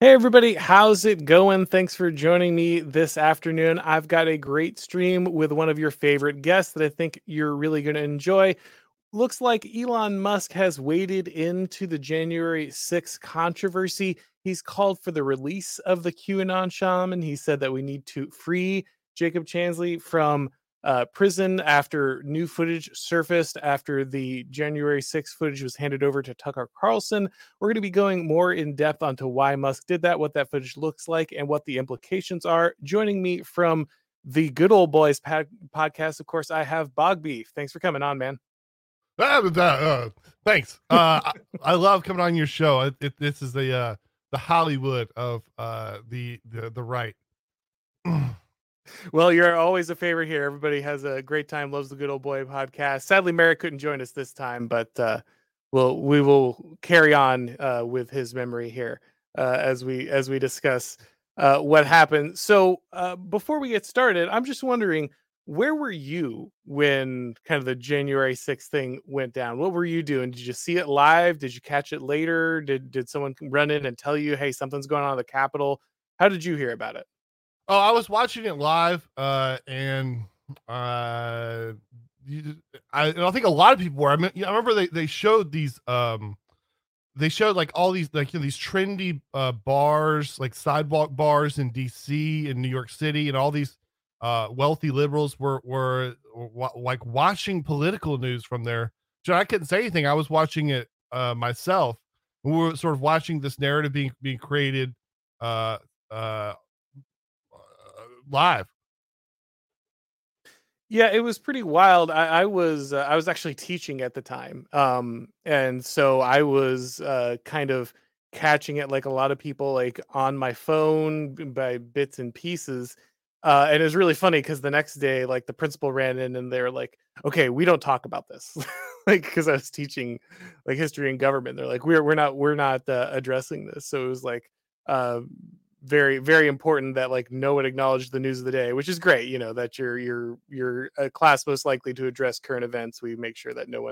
Hey everybody, how's it going? Thanks for joining me this afternoon. I've got a great stream with one of your favorite guests that I think you're really going to enjoy. Looks like Elon Musk has waded into the January 6th controversy. He's called for the release of the QAnon Shaman. He said that we need to free Jacob Chansley from prison after new footage surfaced after the January 6th footage was handed over to Tucker Carlson. We're going to be going more in depth onto why Musk did that, what that footage looks like, and what the implications are. Joining me from the Good Ol Boyz podcast, of course, I have Bog Beef. Thanks for coming on, man. Thanks. I love coming on your show. This is the Hollywood of the right. Well, you're always a favorite here. Everybody has a great time, loves the Good Ol Boyz podcast. Sadly, Merrick couldn't join us this time, but we will carry on with his memory here as we discuss what happened. So before we get started, I'm just wondering, where were you when kind of the January 6th thing went down? What were you doing? Did you see it live? Did you catch it later? Did someone run in and tell you, hey, something's going on at the Capitol? How did you hear about it? Oh, I was watching it live, and I think a lot of people were. I mean, I remember they showed these, they showed like all these like these trendy bars, like sidewalk bars in D.C. and New York City, and all these wealthy liberals were like watching political news from there. So I couldn't say anything. I was watching it myself. We were sort of watching this narrative being created. Live. Yeah, it was pretty wild. I was actually teaching at the time, and so I was kind of catching it like a lot of people, like on my phone by bits and pieces, and it was really funny because the next day, like, the principal ran in and they're like, okay, we don't talk about this, like, because I was teaching like history and government. They're like, we're not addressing this. So it was like very, very important that like no one acknowledged the news of the day, which is great. You know, that your class most likely to address current events. We make sure that no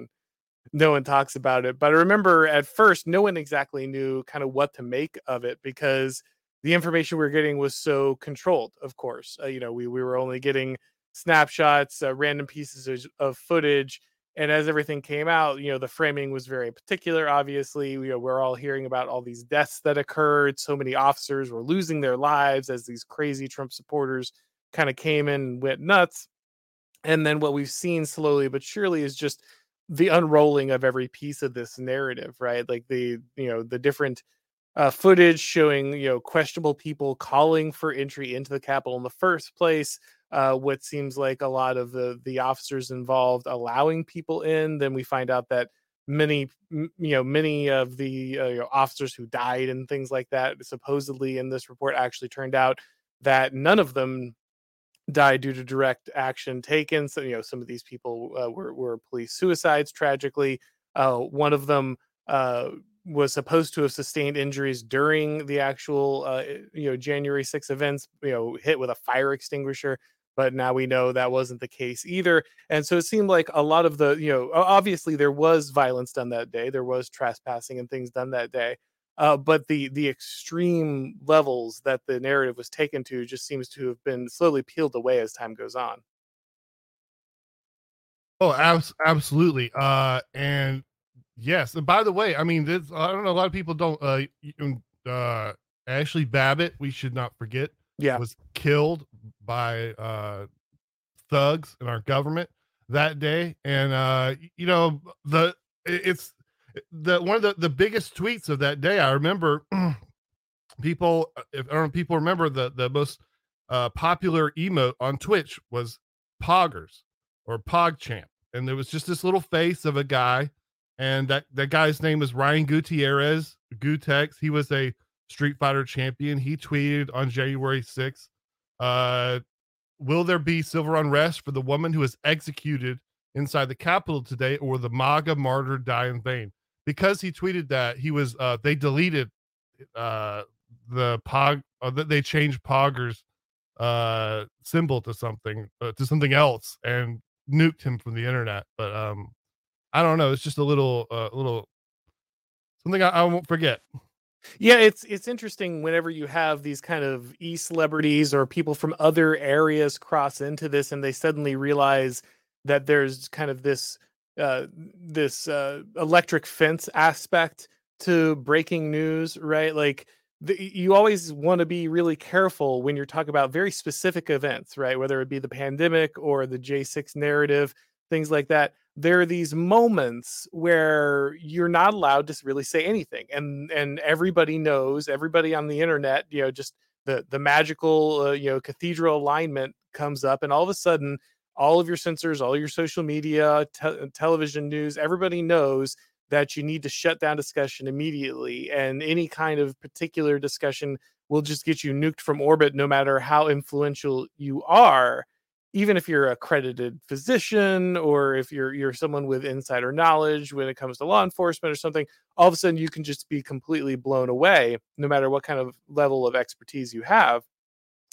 one talks about it. But I remember at first, no one exactly knew kind of what to make of it because the information we were getting was so controlled. Of course, you know, we were only getting snapshots, random pieces of footage. And as everything came out, you know, the framing was very particular. Obviously, we're all hearing about all these deaths that occurred. So many officers were losing their lives as these crazy Trump supporters kind of came in and went nuts. And then what we've seen slowly but surely is just the unrolling of every piece of this narrative, right? Like the different footage showing, you know, questionable people calling for entry into the Capitol in the first place. What seems like a lot of the officers involved allowing people in. Then we find out that many of the officers who died and things like that, supposedly in this report, actually turned out that none of them died due to direct action taken. So, you know, some of these people were police suicides, tragically. One of them was supposed to have sustained injuries during the actual, January 6th events, you know, hit with a fire extinguisher. But now we know that wasn't the case either. And so it seemed like a lot of the, you know, obviously there was violence done that day. There was trespassing and things done that day. But the extreme levels that the narrative was taken to just seems to have been slowly peeled away as time goes on. Oh, absolutely. And yes. And by the way, I mean, this, I don't know, a lot of people don't, Ashley Babbitt, we should not forget, was killed by thugs in our government that day. And you know, one of the biggest tweets of that day. I remember people remember the most popular emote on Twitch was Poggers or PogChamp. And there was just this little face of a guy, and that guy's name is Ryan Gutierrez, Gootecks. He was a Street Fighter champion. He tweeted on January 6th, will there be civil unrest for the woman who was executed inside the Capitol today, or the MAGA martyr die in vain? Because he tweeted that, he was they deleted they changed Poggers symbol to something else and nuked him from the internet. But I don't know, it's just a little something I won't forget. Yeah, it's interesting whenever you have these kind of e-celebrities or people from other areas cross into this and they suddenly realize that there's kind of this this electric fence aspect to breaking news, right? Like you always want to be really careful when you're talking about very specific events, right? Whether it be the pandemic or the J6 narrative, things like that. There are these moments where you're not allowed to really say anything. And everybody knows, everybody on the internet, you know, just the magical, cathedral alignment comes up. And all of a sudden, all of your censors, all your social media, television news, everybody knows that you need to shut down discussion immediately. And any kind of particular discussion will just get you nuked from orbit, no matter how influential you are. Even if you're an accredited physician or if you're someone with insider knowledge when it comes to law enforcement or something, all of a sudden you can just be completely blown away, no matter what kind of level of expertise you have.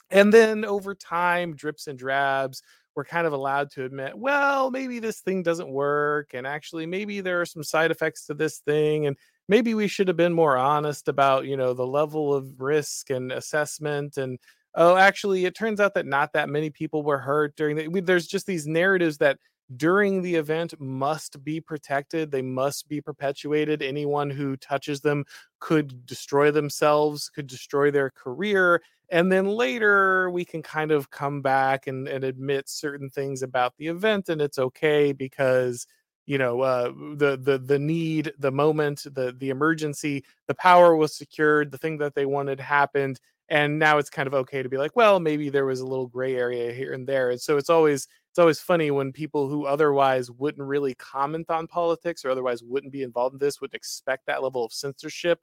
And then over time, drips and drabs, we're kind of allowed to admit, well, maybe this thing doesn't work. And actually, maybe there are some side effects to this thing. And maybe we should have been more honest about, the level of risk and assessment. And oh, actually, it turns out that not that many people were hurt during the. There's just these narratives that during the event must be protected. They must be perpetuated. Anyone who touches them could destroy themselves, could destroy their career. And then later we can kind of come back and admit certain things about the event. And it's okay because, the need, the moment, the emergency, the power was secured, the thing that they wanted happened. And now it's kind of okay to be like, well, maybe there was a little gray area here and there. And so it's always funny when people who otherwise wouldn't really comment on politics or otherwise wouldn't be involved in this, wouldn't expect that level of censorship,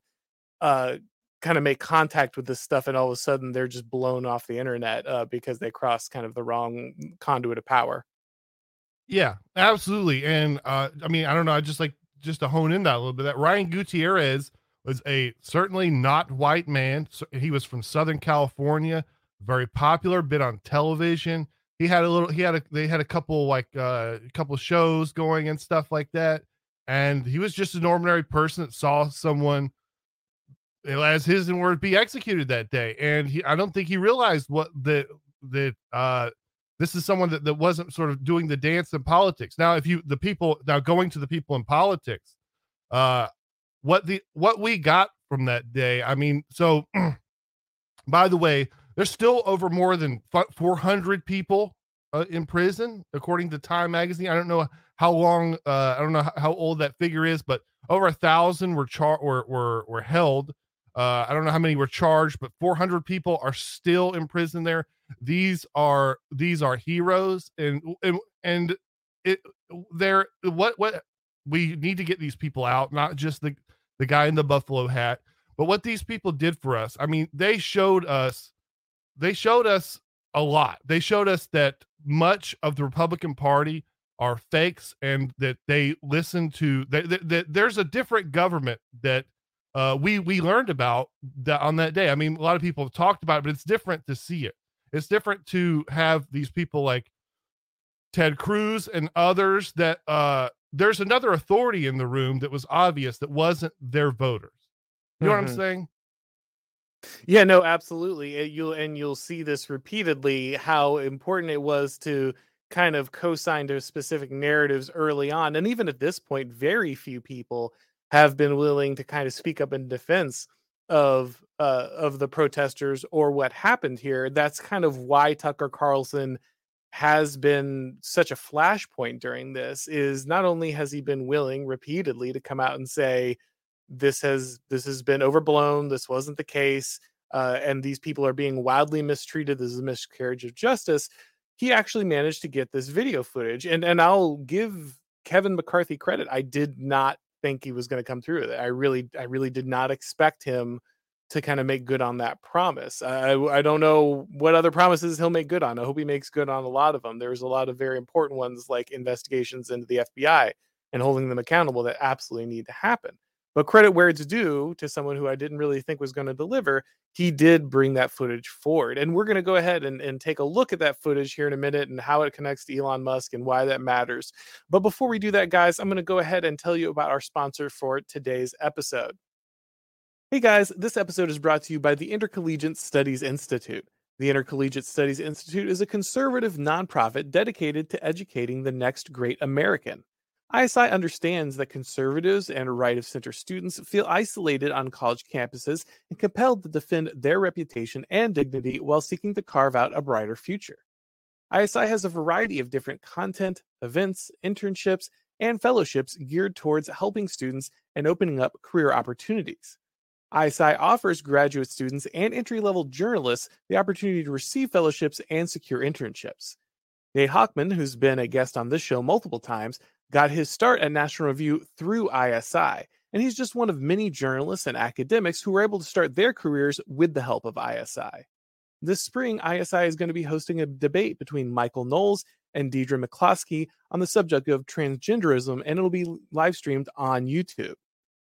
kind of make contact with this stuff. And all of a sudden they're just blown off the internet because they crossed kind of the wrong conduit of power. Yeah, absolutely. And I don't know. I just to hone in that a little bit, that Ryan Gutierrez was a certainly not white man. So he was from Southern California, very popular, been on television. They had a couple couple shows going and stuff like that. And he was just an ordinary person that saw someone, as his word, be executed that day. And I don't think he realized that this is someone that wasn't sort of doing the dance in politics. Now, going to the people in politics, what we got from that day. I mean, so by the way, there's still over more than 400 people in prison, according to Time magazine. I don't know how long, I don't know how old that figure is, but over 1,000 were held. I don't know how many were charged, but 400 people are still in prison there. These are heroes, and what we need to get these people out, not just the guy in the buffalo hat, but what these people did for us. I mean, they showed us a lot. They showed us that much of the Republican Party are fakes, and that they listen to that there's a different government that we learned about on that day. I mean, a lot of people have talked about it, but it's different to see it. It's different to have these people like Ted Cruz and others that there's another authority in the room that was obvious that wasn't their voters. You know what I'm saying? Yeah, no, absolutely. You'll see this repeatedly, how important it was to kind of co-sign to specific narratives early on. And even at this point, very few people have been willing to kind of speak up in defense of the protesters or what happened here. That's kind of why Tucker Carlson has been such a flashpoint during this, is not only has he been willing repeatedly to come out and say, this has been overblown, this wasn't the case, and these people are being wildly mistreated, this is a miscarriage of justice, he actually managed to get this video footage. And I'll give Kevin McCarthy credit. I did not think he was going to come through with it. I really did not expect him to kind of make good on that promise. I don't know what other promises he'll make good on. I hope he makes good on a lot of them. There's a lot of very important ones, like investigations into the FBI and holding them accountable, that absolutely need to happen. But credit where it's due to someone who I didn't really think was going to deliver, he did bring that footage forward. And we're going to go ahead and take a look at that footage here in a minute and how it connects to Elon Musk and why that matters. But before we do that, guys, I'm going to go ahead and tell you about our sponsor for today's episode. Hey guys, this episode is brought to you by the Intercollegiate Studies Institute. The Intercollegiate Studies Institute is a conservative nonprofit dedicated to educating the next great American. ISI understands that conservatives and right-of-center students feel isolated on college campuses and compelled to defend their reputation and dignity while seeking to carve out a brighter future. ISI has a variety of different content, events, internships, and fellowships geared towards helping students and opening up career opportunities. ISI offers graduate students and entry-level journalists the opportunity to receive fellowships and secure internships. Nate Hockman, who's been a guest on this show multiple times, got his start at National Review through ISI, and he's just one of many journalists and academics who were able to start their careers with the help of ISI. This spring, ISI is going to be hosting a debate between Michael Knowles and Deidre McCloskey on the subject of transgenderism, and it'll be live-streamed on YouTube.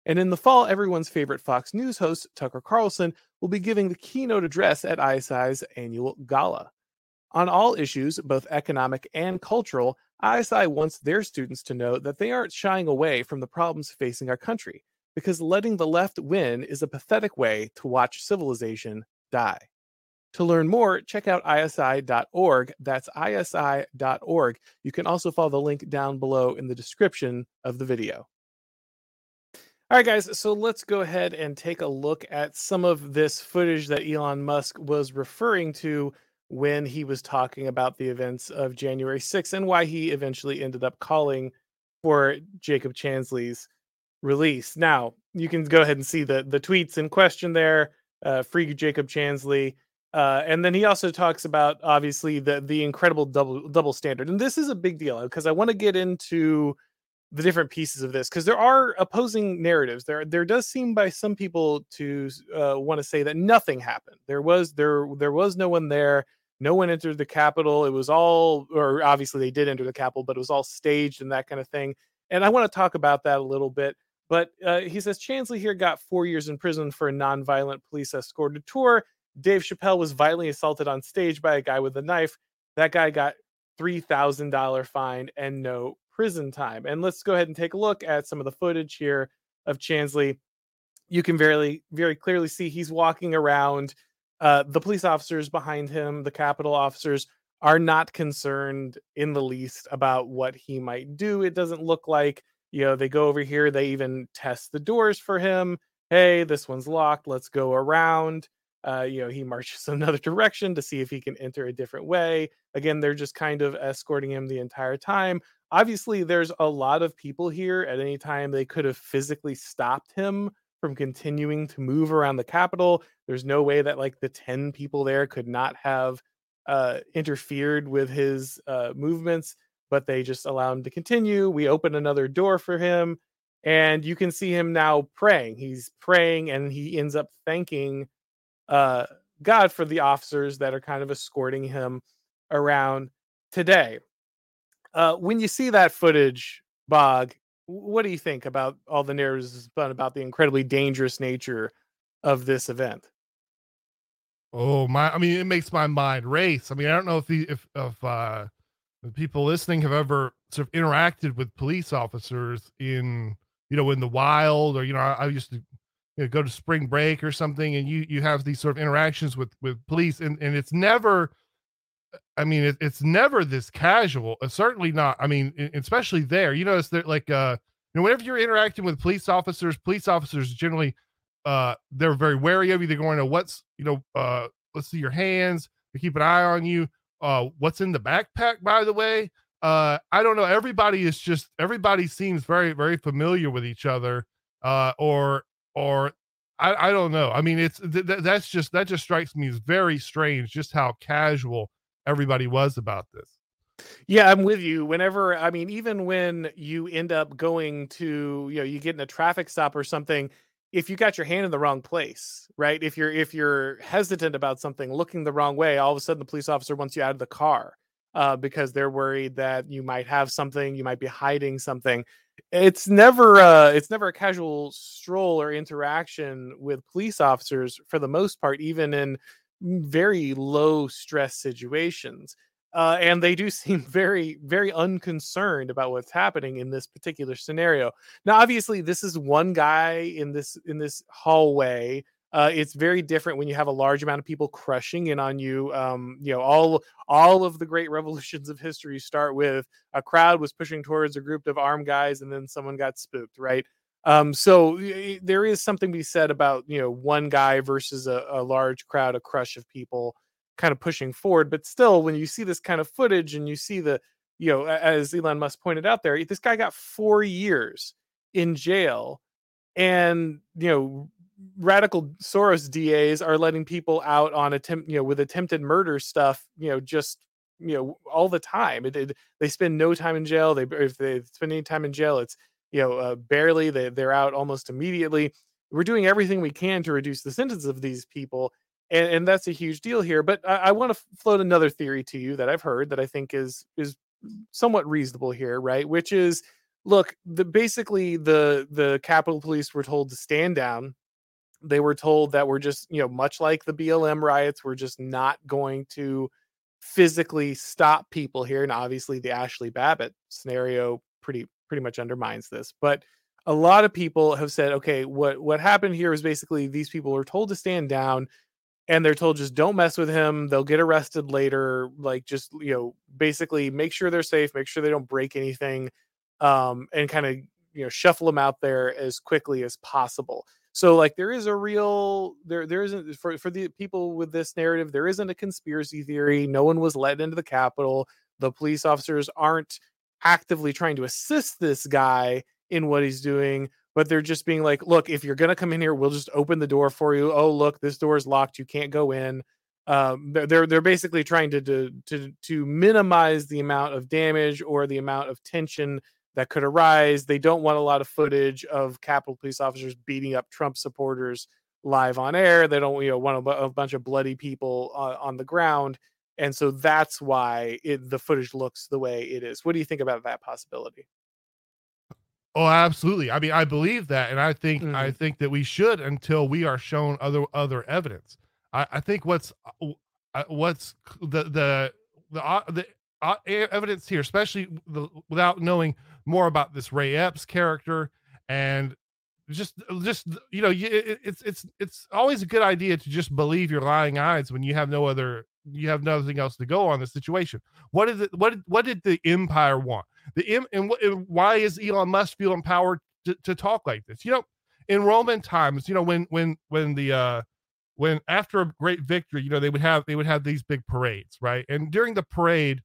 And in the fall, everyone's favorite Fox News host, Tucker Carlson, will be giving the keynote address at ISI's annual gala. On all issues, both economic and cultural, ISI wants their students to know that they aren't shying away from the problems facing our country, because letting the left win is a pathetic way to watch civilization die. To learn more, check out isi.org. That's isi.org. You can also follow the link down below in the description of the video. All right, guys, so let's go ahead and take a look at some of this footage that Elon Musk was referring to when he was talking about the events of January 6th and why he eventually ended up calling for Jacob Chansley's release. Now, you can go ahead and see the tweets in question there, free Jacob Chansley. And then he also talks about, obviously, the incredible double standard. And this is a big deal because I want to get into the different pieces of this, because there are opposing narratives. There does seem by some people to want to say that nothing happened. There was no one there. No one entered the Capitol. It was all, or obviously they did enter the Capitol, but it was all staged and that kind of thing. And I want to talk about that a little bit. But he says Chansley here got 4 years in prison for a nonviolent police escorted tour. Dave Chappelle was violently assaulted on stage by a guy with a knife. That guy got $3,000 fine and no prison time. And let's go ahead and take a look at some of the footage here of Chansley. You can very, very clearly see he's walking around. The police officers behind him, the Capitol officers, are not concerned in the least about what he might do. It doesn't look like, they go over here. They even test the doors for him. Hey, this one's locked. Let's go around. He marches another direction to see if he can enter a different way. Again, they're just kind of escorting him the entire time. Obviously, there's a lot of people here. At any time, they could have physically stopped him from continuing to move around the Capitol. There's no way that the 10 people there could not have interfered with his movements, but they just allow him to continue. We open another door for him, and you can see him now praying. He's praying, and he ends up thanking God for the officers that are kind of escorting him around today. When you see that footage, Bog, what do you think about all the narratives about the incredibly dangerous nature of this event? Oh my! I mean, it makes my mind race. I mean, I don't know if the people listening have ever sort of interacted with police officers in in the wild, or I used to go to spring break or something, and you have these sort of interactions with police, and it's never. I mean, it's never this casual. Certainly not. I mean, especially there. You notice that, whenever you're interacting with police officers generally, they're very wary of you. They're going to let's see your hands. They keep an eye on you. What's in the backpack, by the way? I don't know. Everybody seems very, very familiar with each other. I don't know. I mean, that just strikes me as very strange, just how casual everybody was about this. Yeah, I'm with you. Even when you end up going to, you get in a traffic stop or something, if you got your hand in the wrong place, right? If you're hesitant about something, looking the wrong way, all of a sudden the police officer wants you out of the car because they're worried that you might have something, you might be hiding something. It's never a casual stroll or interaction with police officers for the most part, even in very low stress situations. And they do seem very, very unconcerned about what's happening in this particular scenario. Now, obviously, this is one guy in this hallway. It's very different when you have a large amount of people crushing in on you. All of the great revolutions of history start with a crowd was pushing towards a group of armed guys, and then someone got spooked, right? So there is something to be said about, one guy versus a large crowd, a crush of people kind of pushing forward. But still, when you see this kind of footage and you see the, as Elon Musk pointed out there, this guy got 4 years in jail, and, radical Soros DAs are letting people out on with attempted murder stuff, all the time. They spend no time in jail. If they spend any time in jail, it's, barely, they're out almost immediately. We're doing everything we can to reduce the sentence of these people. And that's a huge deal here. But I want to float another theory to you that I've heard that I think is somewhat reasonable here, right? Which is, look, basically the Capitol Police were told to stand down. They were told that we're just, much like the BLM riots, we're just not going to physically stop people here. And obviously the Ashley Babbitt scenario pretty much undermines this. But a lot of people have said, okay, what happened here is basically these people were told to stand down, and they're told, just don't mess with him. They'll get arrested later. Like, just, basically make sure they're safe, make sure they don't break anything, and kind of, shuffle them out there as quickly as possible. So like, there isn't for the people with this narrative, there isn't a conspiracy theory. No one was let into the Capitol. The police officers aren't actively trying to assist this guy in what he's doing, but they're just being like, look, if you're going to come in here, we'll just open the door for you. Oh, look, this door is locked. You can't go in. They're basically trying to minimize the amount of damage or the amount of tension that could arise. They don't want a lot of footage of Capitol Police officers beating up Trump supporters live on air. They don't want a bunch of bloody people on the ground. And so that's why the footage looks the way it is. What do you think about that possibility? Oh, absolutely. I mean, I believe that. And I think, I think that we should, until we are shown other evidence. I think what's the evidence here, especially without knowing more about this Ray Epps character, and just, it's always a good idea to just believe your lying eyes when you have nothing else to go on the situation. What is it? What did the empire want? Why is Elon Musk feel empowered to talk like this? In Roman times, when after a great victory, they would have these big parades, right? And during the parade,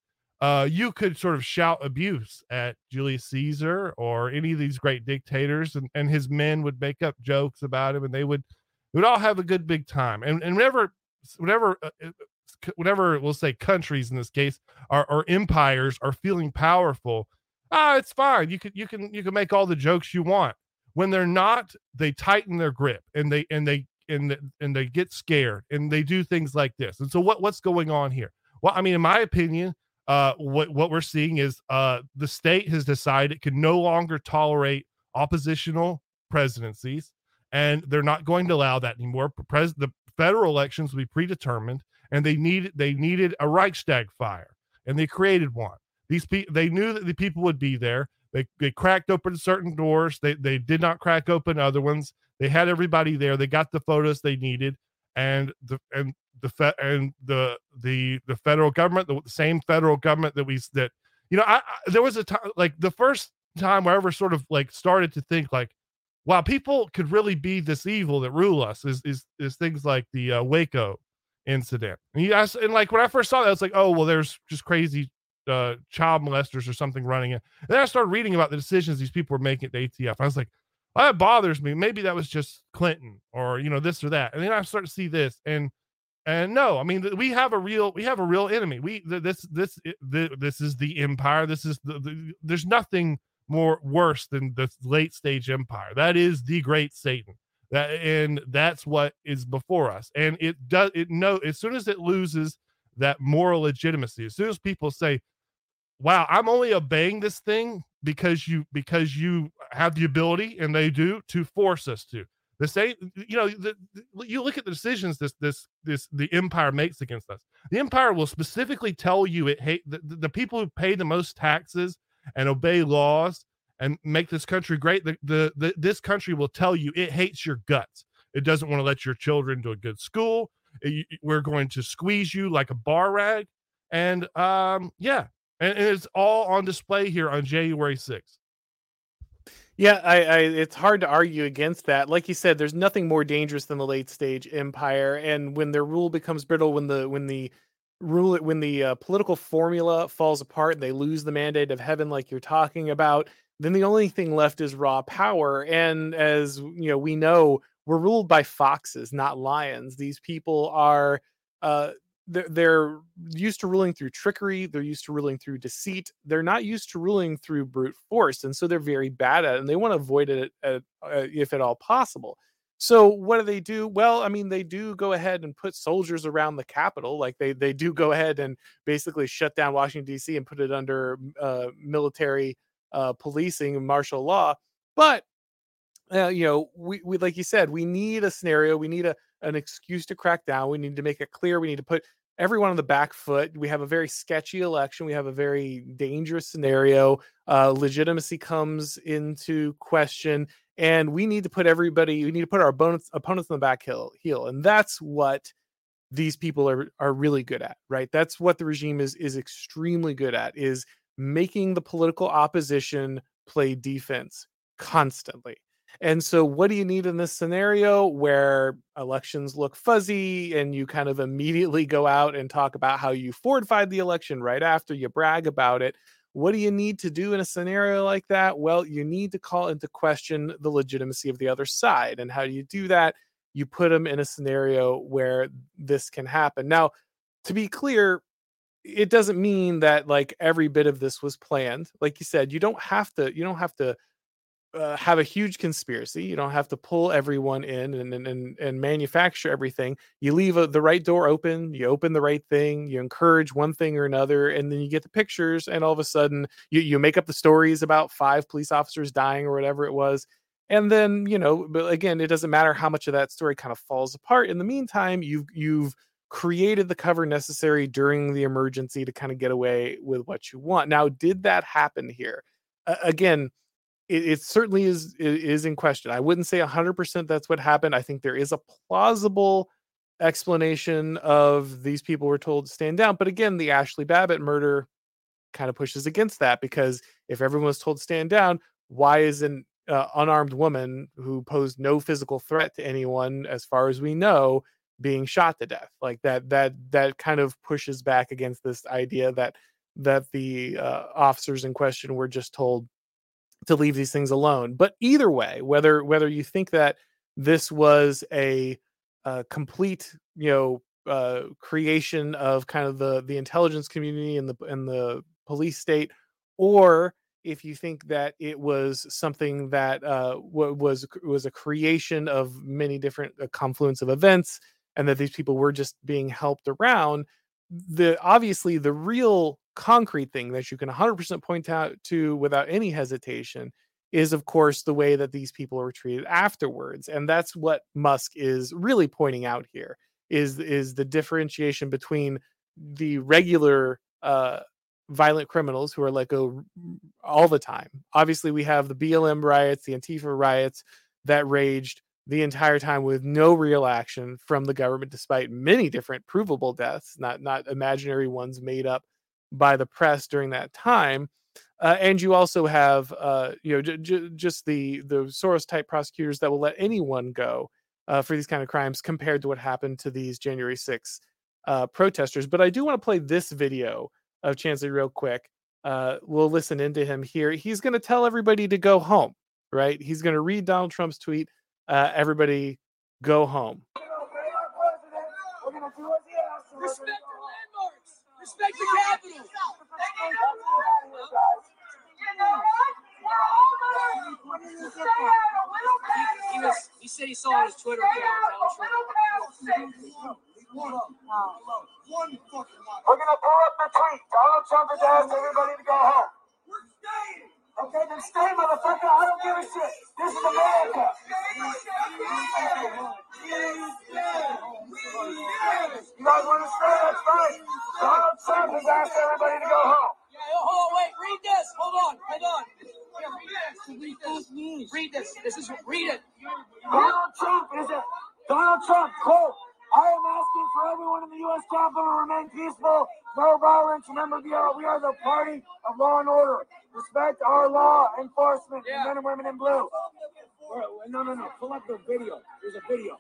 you could sort of shout abuse at Julius Caesar or any of these great dictators, and his men would make up jokes about him, and they would all have a good big time. And whenever we'll say countries in this case or empires are feeling powerful, it's fine. You can make all the jokes you want. When they're not, they tighten their grip and they get scared, and they do things like this. And so what's going on here? Well, I mean, in my opinion, what we're seeing is the state has decided it can no longer tolerate oppositional presidencies, and they're not going to allow that anymore. The federal elections will be predetermined. And they needed a Reichstag fire, and they created one. They knew that the people would be there. They cracked open certain doors. They did not crack open other ones. They had everybody there. They got the photos they needed, and the federal government, the same federal government there was a time, like the first time I ever sort of like started to think like, wow, people could really be this evil that rule us is things like the Waco incident. And like when I first saw that, I was like, oh, well, there's just crazy child molesters or something running it. And then I started reading about the decisions these people were making at the ATF. I was like, well, that bothers me. Maybe that was just Clinton or, this or that. And then I started to see this and no, I mean, we have a real enemy. This is the empire. This is there's nothing more worse than the late stage empire. That is the great Satan. And that's what is before us. And as soon as it loses that moral legitimacy, as soon as people say, wow, I'm only obeying this thing because you have the ability, and they do, to force us to. The same, you know, you look at the decisions the empire makes against us. The empire will specifically tell you it hate the people who pay the most taxes and obey laws and make this country great. This country will tell you it hates your guts. It doesn't want to let your children to a good school. We're going to squeeze you like a bar rag. And and it's all on display here on January 6th. Yeah, I it's hard to argue against that. Like you said, there's nothing more dangerous than the late stage empire. And when their rule becomes brittle, when the political formula falls apart, and they lose the mandate of heaven, like you're talking about, then the only thing left is raw power. And as you know, we know we're ruled by foxes, not lions. These people are they're used to ruling through trickery. They're used to ruling through deceit. They're not used to ruling through brute force. And so they're very bad at it, and they want to avoid it if at all possible. So what do they do? Well, I mean, they do go ahead and put soldiers around the Capitol. Like they do go ahead and basically shut down Washington, D.C. and put it under military policing and martial law. But, we like you said, we need a scenario. We need an excuse to crack down. We need to make it clear. We need to put everyone on the back foot. We have a very sketchy election. We have a very dangerous scenario. Legitimacy comes into question, and we need to put our opponents on the back heel. And that's what these people are really good at, right? That's what the regime is extremely good at, is making the political opposition play defense constantly. And so what do you need in this scenario where elections look fuzzy and you kind of immediately go out and talk about how you fortified the election right after you brag about it? What do you need to do in a scenario like that? Well, you need to call into question the legitimacy of the other side. And how do you do that? You put them in a scenario where this can happen. Now, to be clear, it doesn't mean that like every bit of this was planned. Like you said, you don't have to have a huge conspiracy. You don't have to pull everyone in and manufacture everything. You leave the right door open. You open the right thing. You encourage one thing or another, and then you get the pictures. And all of a sudden, you make up the stories about 5 police officers dying or whatever it was. And then but again, it doesn't matter how much of that story kind of falls apart. In the meantime, you've created the cover necessary during the emergency to kind of get away with what you want. Now, did that happen here? Again. It certainly is in question. I wouldn't say 100% that's what happened. I think there is a plausible explanation of these people were told to stand down. But again, the Ashley Babbitt murder kind of pushes against that, because if everyone was told to stand down, why is an unarmed woman who posed no physical threat to anyone, as far as we know, being shot to death? Like that kind of pushes back against this idea that the officers in question were just told to leave these things alone. But either way, whether you think that this was a complete, creation of kind of the intelligence community and the police state, or if you think that it was something that was a creation of many different confluence of events, and that these people were just being helped around, obviously the real concrete thing that you can 100% point out to without any hesitation is, of course, the way that these people are treated afterwards. And that's what Musk is really pointing out here, is the differentiation between the regular violent criminals who are let go all the time. Obviously, we have the BLM riots, the Antifa riots that raged the entire time with no real action from the government, despite many different provable deaths, not imaginary ones made up by the press during that time. And you also have just the Soros type prosecutors that will let anyone go for these kind of crimes, compared to what happened to these January 6 protesters. But I do want to play this video of Chansley real quick. We'll listen into him here. He's going to tell everybody to go home, right? He's going to read Donald Trump's tweet, everybody go home. Respect our landmarks. Respect the Capitol. He said he saw on his Twitter account. We're going to pull up the tweet. Donald Trump has asked everybody to go home. We're staying. Okay, then stay, motherfucker. I don't give a shit. This is America. This is, read it. Donald Trump is a, Donald Trump, quote, I am asking for everyone in the U.S. Capitol to remain peaceful, no violence. Remember, we are the party of law and order. Respect our law enforcement, yeah. Men and women in blue. No. Pull up the video. There's a video.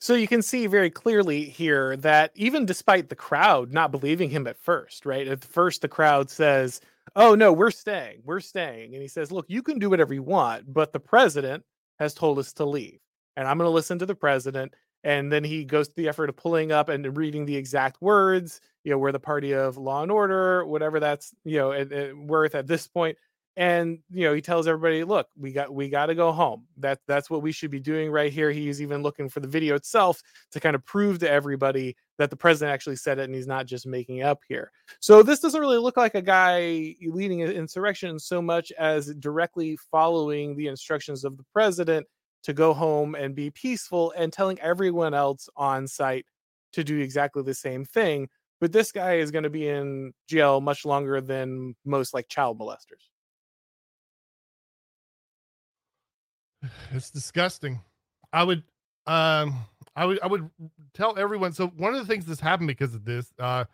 So you can see very clearly here that even despite the crowd not believing him at first, right? At first, the crowd says, oh, no, we're staying. And he says, look, you can do whatever you want, but the president has told us to leave. And I'm going to listen to the president. And then he goes to the effort of pulling up and reading the exact words, you know, we're the party of law and order, whatever that's, you know, worth at this point. And, you know, he tells everybody, look, we got to go home. That's what we should be doing right here. He's even looking for the video itself to kind of prove to everybody that the president actually said it and he's not just making it up here. So this doesn't really look like a guy leading an insurrection so much as directly following the instructions of the president to go home and be peaceful and telling everyone else on site to do exactly the same thing. But this guy is going to be in jail much longer than most like child molesters. It's disgusting. I would tell everyone. So one of the things that's happened because of this, I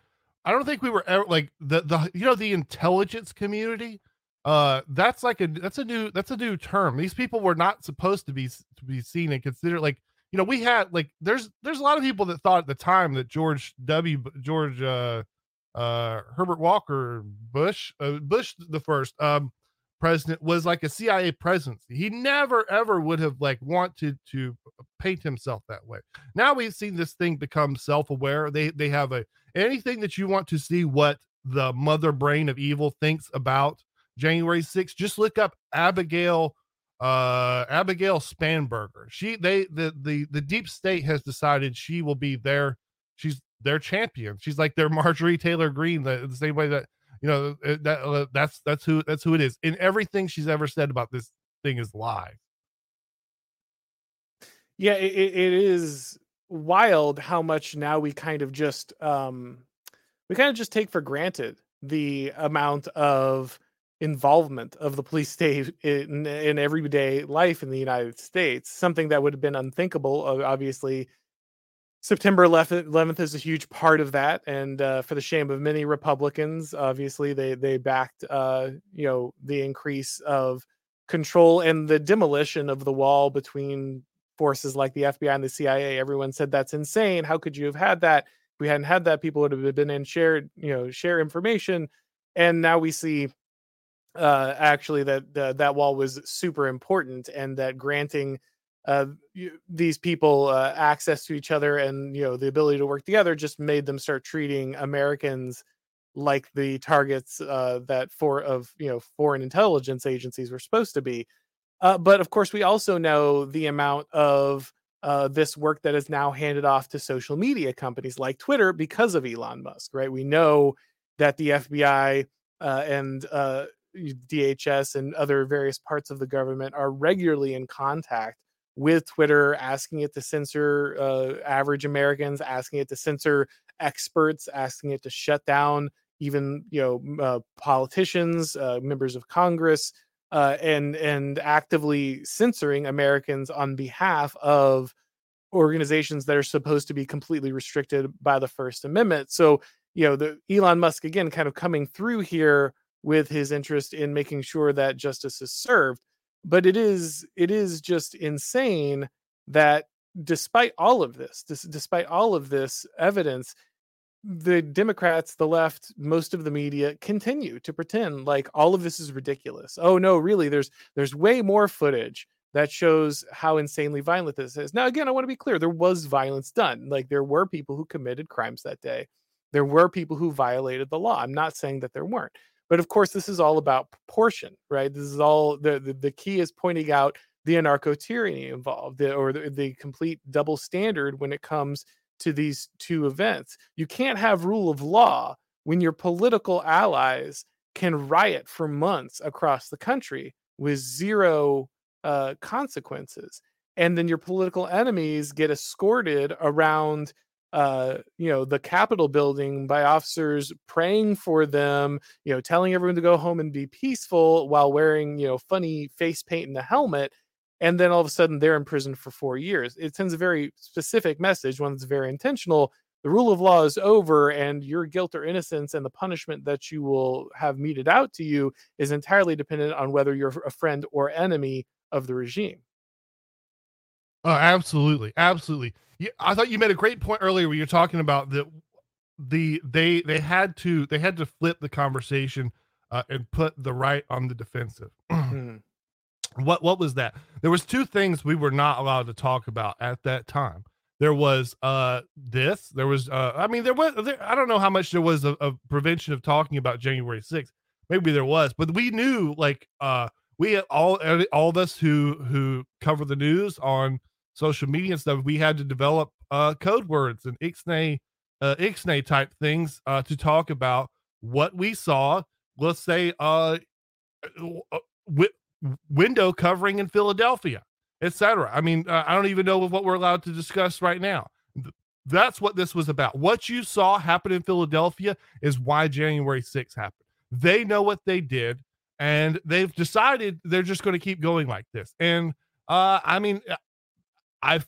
don't think we were ever like the intelligence community. That's a new term. These people were not supposed to be seen and considered. Like, you know, we had like there's a lot of people that thought at the time that Herbert Walker Bush the first president was like a CIA presence. He never ever would have like wanted to paint himself that way. Now we've seen this thing become self-aware. They have anything that you want to see what the mother brain of evil thinks about January 6th, just look up Abigail Spanberger. The deep state has decided she will be there. She's their champion. She's like their Marjorie Taylor Greene, the same way that, you know, that's who it is. And everything she's ever said about this thing is lies. Yeah, it is wild how much now we kind of just take for granted the amount of involvement of the police state in everyday life in the United States, something that would have been unthinkable. Obviously, September 11th is a huge part of that, and for the shame of many Republicans, obviously they backed the increase of control and the demolition of the wall between forces like the FBI and the CIA. Everyone said that's insane. How could you have had that? If we hadn't had that, people would have been in share information, and now we see. Actually, that wall was super important, and that granting these people access to each other and, you know, the ability to work together just made them start treating Americans like the targets that foreign intelligence agencies were supposed to be. But of course, we also know the amount of this work that is now handed off to social media companies like Twitter because of Elon Musk. Right? We know that the FBI and DHS and other various parts of the government are regularly in contact with Twitter, asking it to censor average Americans, asking it to censor experts, asking it to shut down even politicians, members of Congress, and actively censoring Americans on behalf of organizations that are supposed to be completely restricted by the First Amendment. So, you know, the Elon Musk again kind of coming through here with his interest in making sure that justice is served. But it is just insane that despite all of this, evidence, the Democrats, the left, most of the media continue to pretend like all of this is ridiculous. Oh no, really, there's way more footage that shows how insanely violent this is. Now, again, I want to be clear, there was violence done. Like, there were people who committed crimes that day. There were people who violated the law. I'm not saying that there weren't. But of course, this is all about proportion, right? This is all the key is pointing out the anarcho-tyranny involved, the complete double standard when it comes to these two events. You can't have rule of law when your political allies can riot for months across the country with zero consequences, and then your political enemies get escorted around the Capitol building by officers praying for them, you know, telling everyone to go home and be peaceful while wearing, you know, funny face paint in the helmet. and then all of a sudden they're in prison for 4 years. It sends a very specific message, one that's very intentional. The rule of law is over, and your guilt or innocence and the punishment that you will have meted out to you is entirely dependent on whether you're a friend or enemy of the regime. Oh, absolutely. Absolutely. Yeah, I thought you made a great point earlier where you're talking about that they had to flip the conversation and put the right on the defensive. What was that? There was two things we were not allowed to talk about at that time. There was this. There was I don't know how much there was of prevention of talking about January 6th. Maybe there was, but we knew, like, we all of us who cover the news on social media and stuff, we had to develop code words and ixnay type things to talk about what we saw. Let's say window covering in Philadelphia, etc. I mean, I don't even know what we're allowed to discuss right now. That's what this was about. What you saw happen in Philadelphia is why January 6th happened. They know what they did, and they've decided they're just going to keep going like this. And we have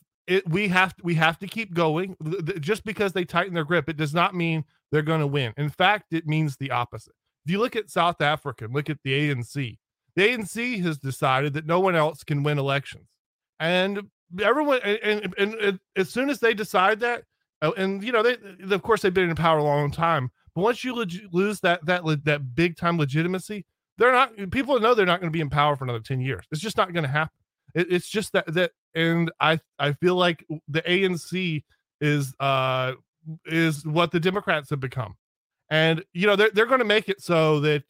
to keep going. Just because they tighten their grip, it does not mean they're going to win. In fact, it means the opposite. If you look at South Africa and look at the ANC, the ANC has decided that no one else can win elections. And everyone, and as soon as they decide that, and you know, they of course they've been in power a long time. But once you lose that big time legitimacy, people know they're not going to be in power for another 10 years. It's just not going to happen. It's just that. And I feel like the ANC is what the Democrats have become. And you know, they're going to make it so that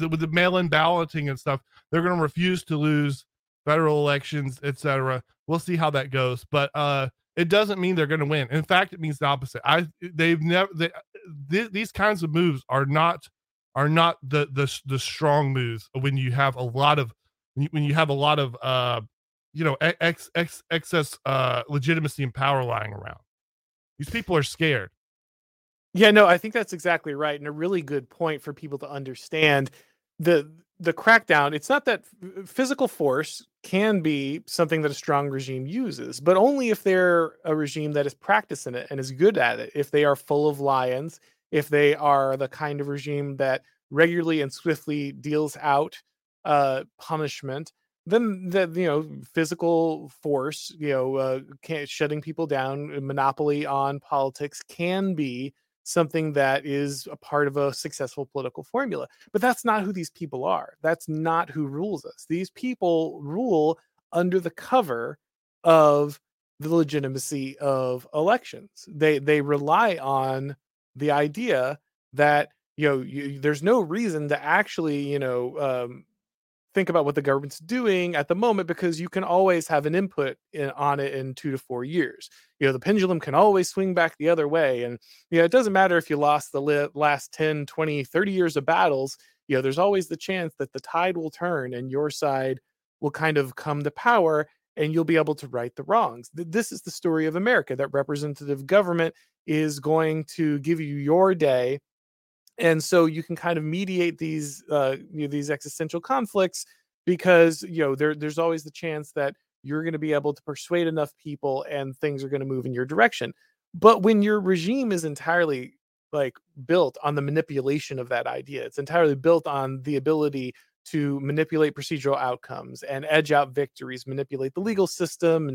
with the mail-in balloting and stuff, they're going to refuse to lose federal elections, etc. We'll see how that goes, but it doesn't mean they're going to win. In fact, it means the opposite. These kinds of moves are not the strong moves when you have a lot of excess legitimacy and power lying around. These people are scared. Yeah, no, I think that's exactly right, and a really good point for people to understand. The crackdown, it's not that physical force can be something that a strong regime uses, but only if they're a regime that is practicing it and is good at it, if they are full of lions, if they are the kind of regime that regularly and swiftly deals out punishment, then that, you know, physical force, you know, shutting people down, monopoly on politics can be something that is a part of a successful political formula. But that's not who these people are. That's not who rules us. These people rule under the cover of the legitimacy of elections. They rely on the idea that, you know, there's no reason to actually, you know, think about what the government's doing at the moment, because you can always have an input on it in 2 to 4 years. You know, the pendulum can always swing back the other way. And, you know, it doesn't matter if you lost the last 10, 20, 30 years of battles, you know, there's always the chance that the tide will turn and your side will kind of come to power and you'll be able to right the wrongs. This is the story of America, that representative government is going to give you your day. And so you can kind of mediate these existential conflicts, because, you know, there's always the chance that you're going to be able to persuade enough people and things are going to move in your direction. But when your regime is entirely, like, built on the manipulation of that idea, it's entirely built on the ability to manipulate procedural outcomes and edge out victories, manipulate the legal system,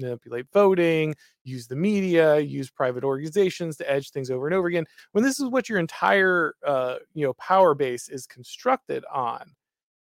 manipulate voting, use the media, use private organizations to edge things over and over again. When this is what your entire power base is constructed on,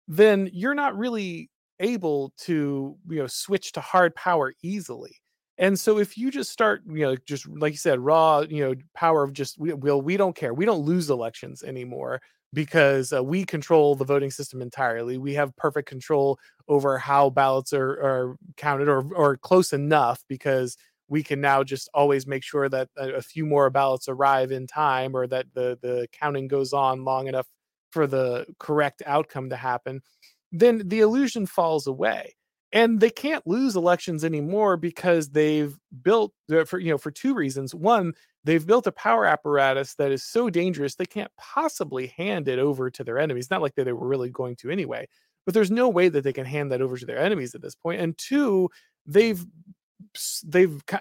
then you're not really able to, you know, switch to hard power easily. And so if you just start, you know, just like you said, raw, you know, power of just, we don't care, we don't lose elections anymore, because we control the voting system entirely. We have perfect control over how ballots are counted, or close enough, because we can now just always make sure that a few more ballots arrive in time, or that the counting goes on long enough for the correct outcome to happen. Then the illusion falls away. And they can't lose elections anymore, because they've built, for two reasons. One, they've built a power apparatus that is so dangerous they can't possibly hand it over to their enemies. Not like they were really going to anyway. But there's no way that they can hand that over to their enemies at this point. And two, they've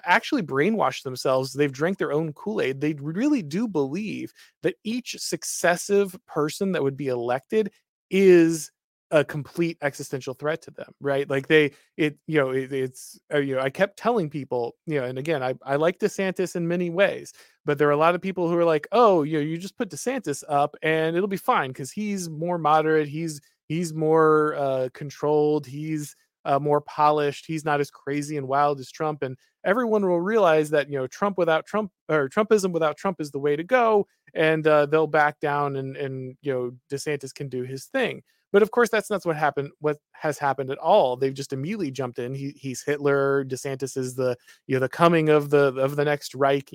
actually brainwashed themselves. They've drank their own Kool-Aid. They really do believe that each successive person that would be elected is a complete existential threat to them, right? Like I kept telling people, and again, I like DeSantis in many ways, but there are a lot of people who are like, oh, you just put DeSantis up and it'll be fine because he's more moderate. He's more controlled. He's more polished. He's not as crazy and wild as Trump. And everyone will realize that, Trump without Trump, or Trumpism without Trump, is the way to go. And they'll back down and DeSantis can do his thing. But of course, that's not what happened. What has happened at all? They've just immediately jumped in. He's Hitler. DeSantis is the coming of the next Reich.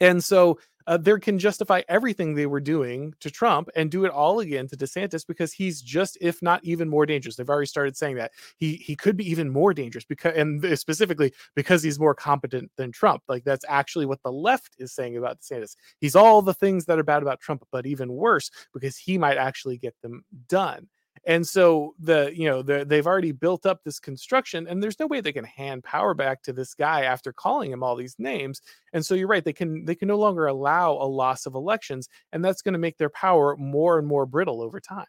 And so they can justify everything they were doing to Trump and do it all again to DeSantis because he's just, if not even more dangerous. They've already started saying that he could be even more dangerous because he's more competent than Trump. Like, that's actually what the left is saying about DeSantis. He's all the things that are bad about Trump, but even worse because he might actually get them done. And so they've already built up this construction, and there's no way they can hand power back to this guy after calling him all these names. And so you're right, they can no longer allow a loss of elections, and that's going to make their power more and more brittle over time.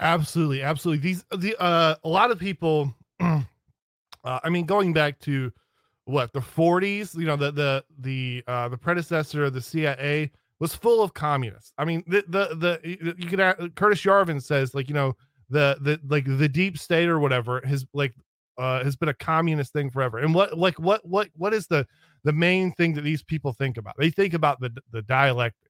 Absolutely, absolutely. A lot of people, going back to what, the 40s, the predecessor of the CIA was full of communists. I mean, you could add, Curtis Yarvin says the deep state or whatever has been a communist thing forever. And what is the main thing that these people think about? They think about the dialectic,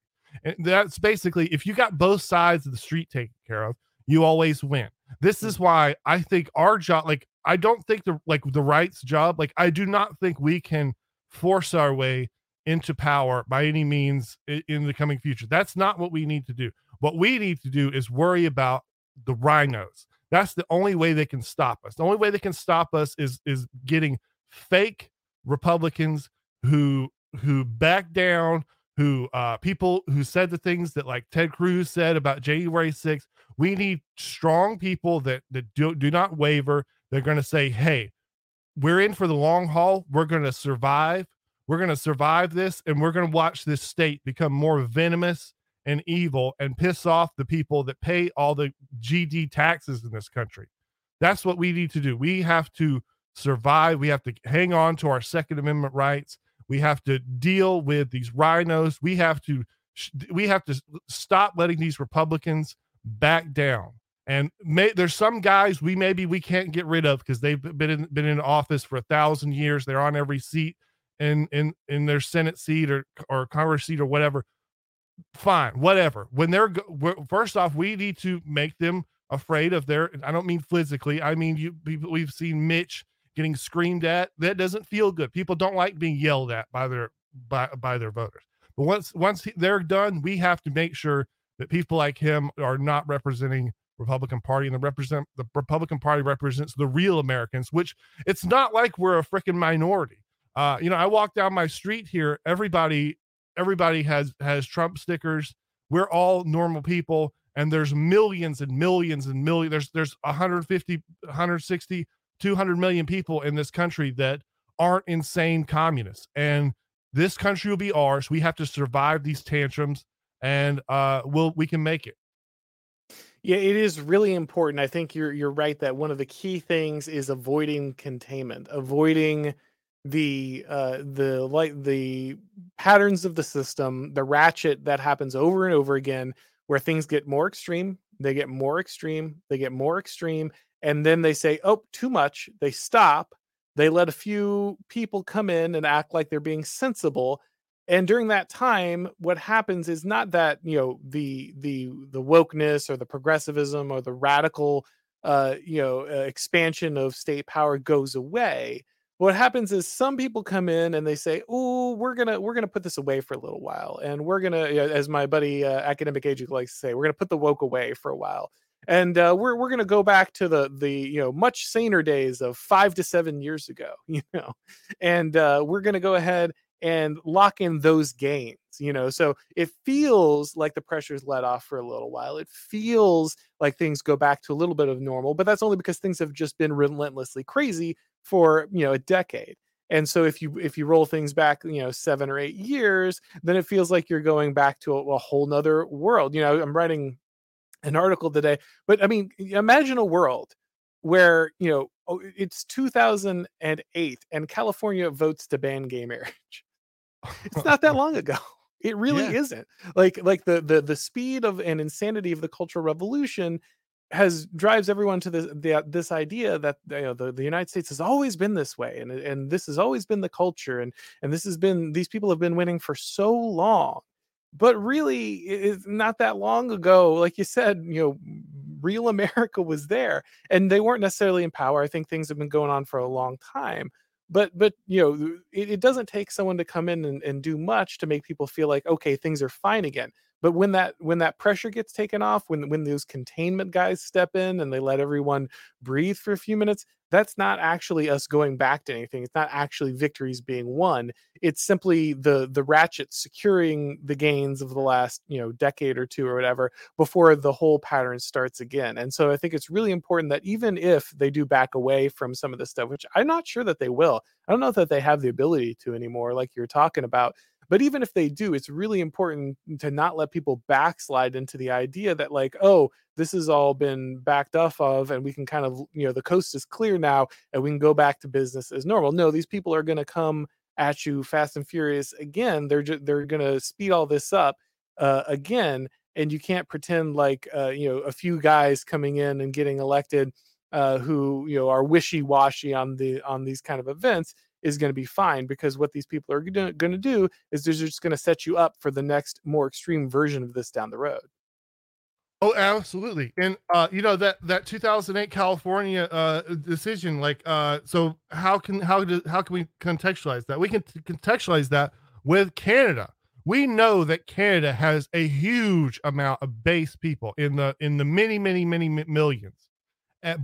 and that's basically, if you got both sides of the street taken care of, you always win. This is why I think our job, I don't think the right's job, I do not think we can force our way into power by any means in the coming future. That's not what we need to do. What we need to do is worry about the rhinos. That's the only way they can stop us. The only way they can stop us is getting fake Republicans who back down, who people who said the things that Ted Cruz said about January 6th. We need strong people that do not waver. They're going to say, hey, we're in for the long haul. We're going to survive. We're going to survive this, and we're going to watch this state become more venomous and evil and piss off the people that pay all the GD taxes in this country. That's what we need to do. We have to survive. We have to hang on to our Second Amendment rights. We have to deal with these rhinos. We have to stop letting these Republicans back down. And there's some guys we can't get rid of because they've been in office for 1,000 years. They're on every seat in their Senate seat or Congress seat or whatever. Fine, whatever. When first off, we need to make them afraid of their, I don't mean physically, I mean, we've seen Mitch getting screamed at. That doesn't feel good. People don't like being yelled at by their voters. But once they're done, we have to make sure that people like him are not representing Republican Party, and the Republican Party represents the real Americans, which it's not like we're a freaking minority. I walk down my street here. Everybody has Trump stickers. We're all normal people, and there's millions and millions and millions. There's 150, 160, 200 million people in this country that aren't insane communists, and this country will be ours. We have to survive these tantrums, and we can make it. Yeah, it is really important. I think you're right that one of the key things is avoiding containment, avoiding the patterns of the system, the ratchet that happens over and over again, where things get more extreme, they get more extreme, they get more extreme, and then they say, oh, too much. They stop. They let a few people come in and act like they're being sensible. And during that time, what happens is not that, the wokeness or the progressivism or the radical, expansion of state power goes away. What happens is some people come in and they say, "Oh, we're gonna put this away for a little while, and we're gonna," as my buddy Academic Age likes to say, "we're gonna put the woke away for a while, and we're gonna go back to the much saner days of 5 to 7 years ago, and we're gonna go ahead and lock in those gains, you know? So it feels like the pressure's let off for a little while. It feels like things go back to a little bit of normal, but that's only because things have just been relentlessly crazy for, you know, a decade. And so if you roll things back, you know, 7 or 8 years, then it feels like you're going back to a whole nother world. You know, I'm writing an article today, but I mean, imagine a world where, you know, it's 2008 and California votes to ban gay marriage. It's not that long ago. It really isn't. Like the speed of and insanity of the Cultural Revolution drives everyone to this idea that, you know, the United States has always been this way, and this has always been the culture, and this has been, these people have been winning for so long. But really, it's not that long ago, like you said, you know, real America was there, and they weren't necessarily in power. I think things have been going on for a long time, but you know, it doesn't take someone to come in and do much to make people feel like, okay, things are fine again. But when that pressure gets taken off, when those containment guys step in and they let everyone breathe for a few minutes, that's not actually us going back to anything. It's not actually victories being won. It's simply the ratchet securing the gains of the last, you know, decade or two or whatever before the whole pattern starts again. And so I think it's really important that even if they do back away from some of this stuff, which I'm not sure that they will, I don't know that they have the ability to anymore, like you're talking about. But even if they do, it's really important to not let people backslide into the idea that, like, oh, this has all been backed off of and we can kind of, you know, the coast is clear now and we can go back to business as normal. No, these people are going to come at you fast and furious again. They're going to speed all this up again. And you can't pretend like, you know, a few guys coming in and getting elected who, you know, are wishy-washy on these kind of events is going to be fine, because what these people are going to do is they're just going to set you up for the next more extreme version of this down the road. Oh, absolutely. And, you know, that 2008 California decision, like, so how can we contextualize that? We can contextualize that with Canada. We know that Canada has a huge amount of base people in the many, many, many millions,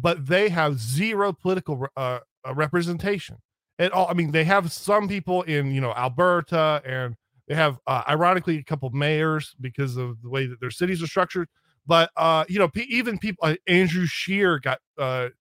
but they have zero political representation at all. I mean, they have some people in, you know, Alberta, and they have, ironically, a couple of mayors because of the way that their cities are structured. But, you know, even people, Andrew Scheer got they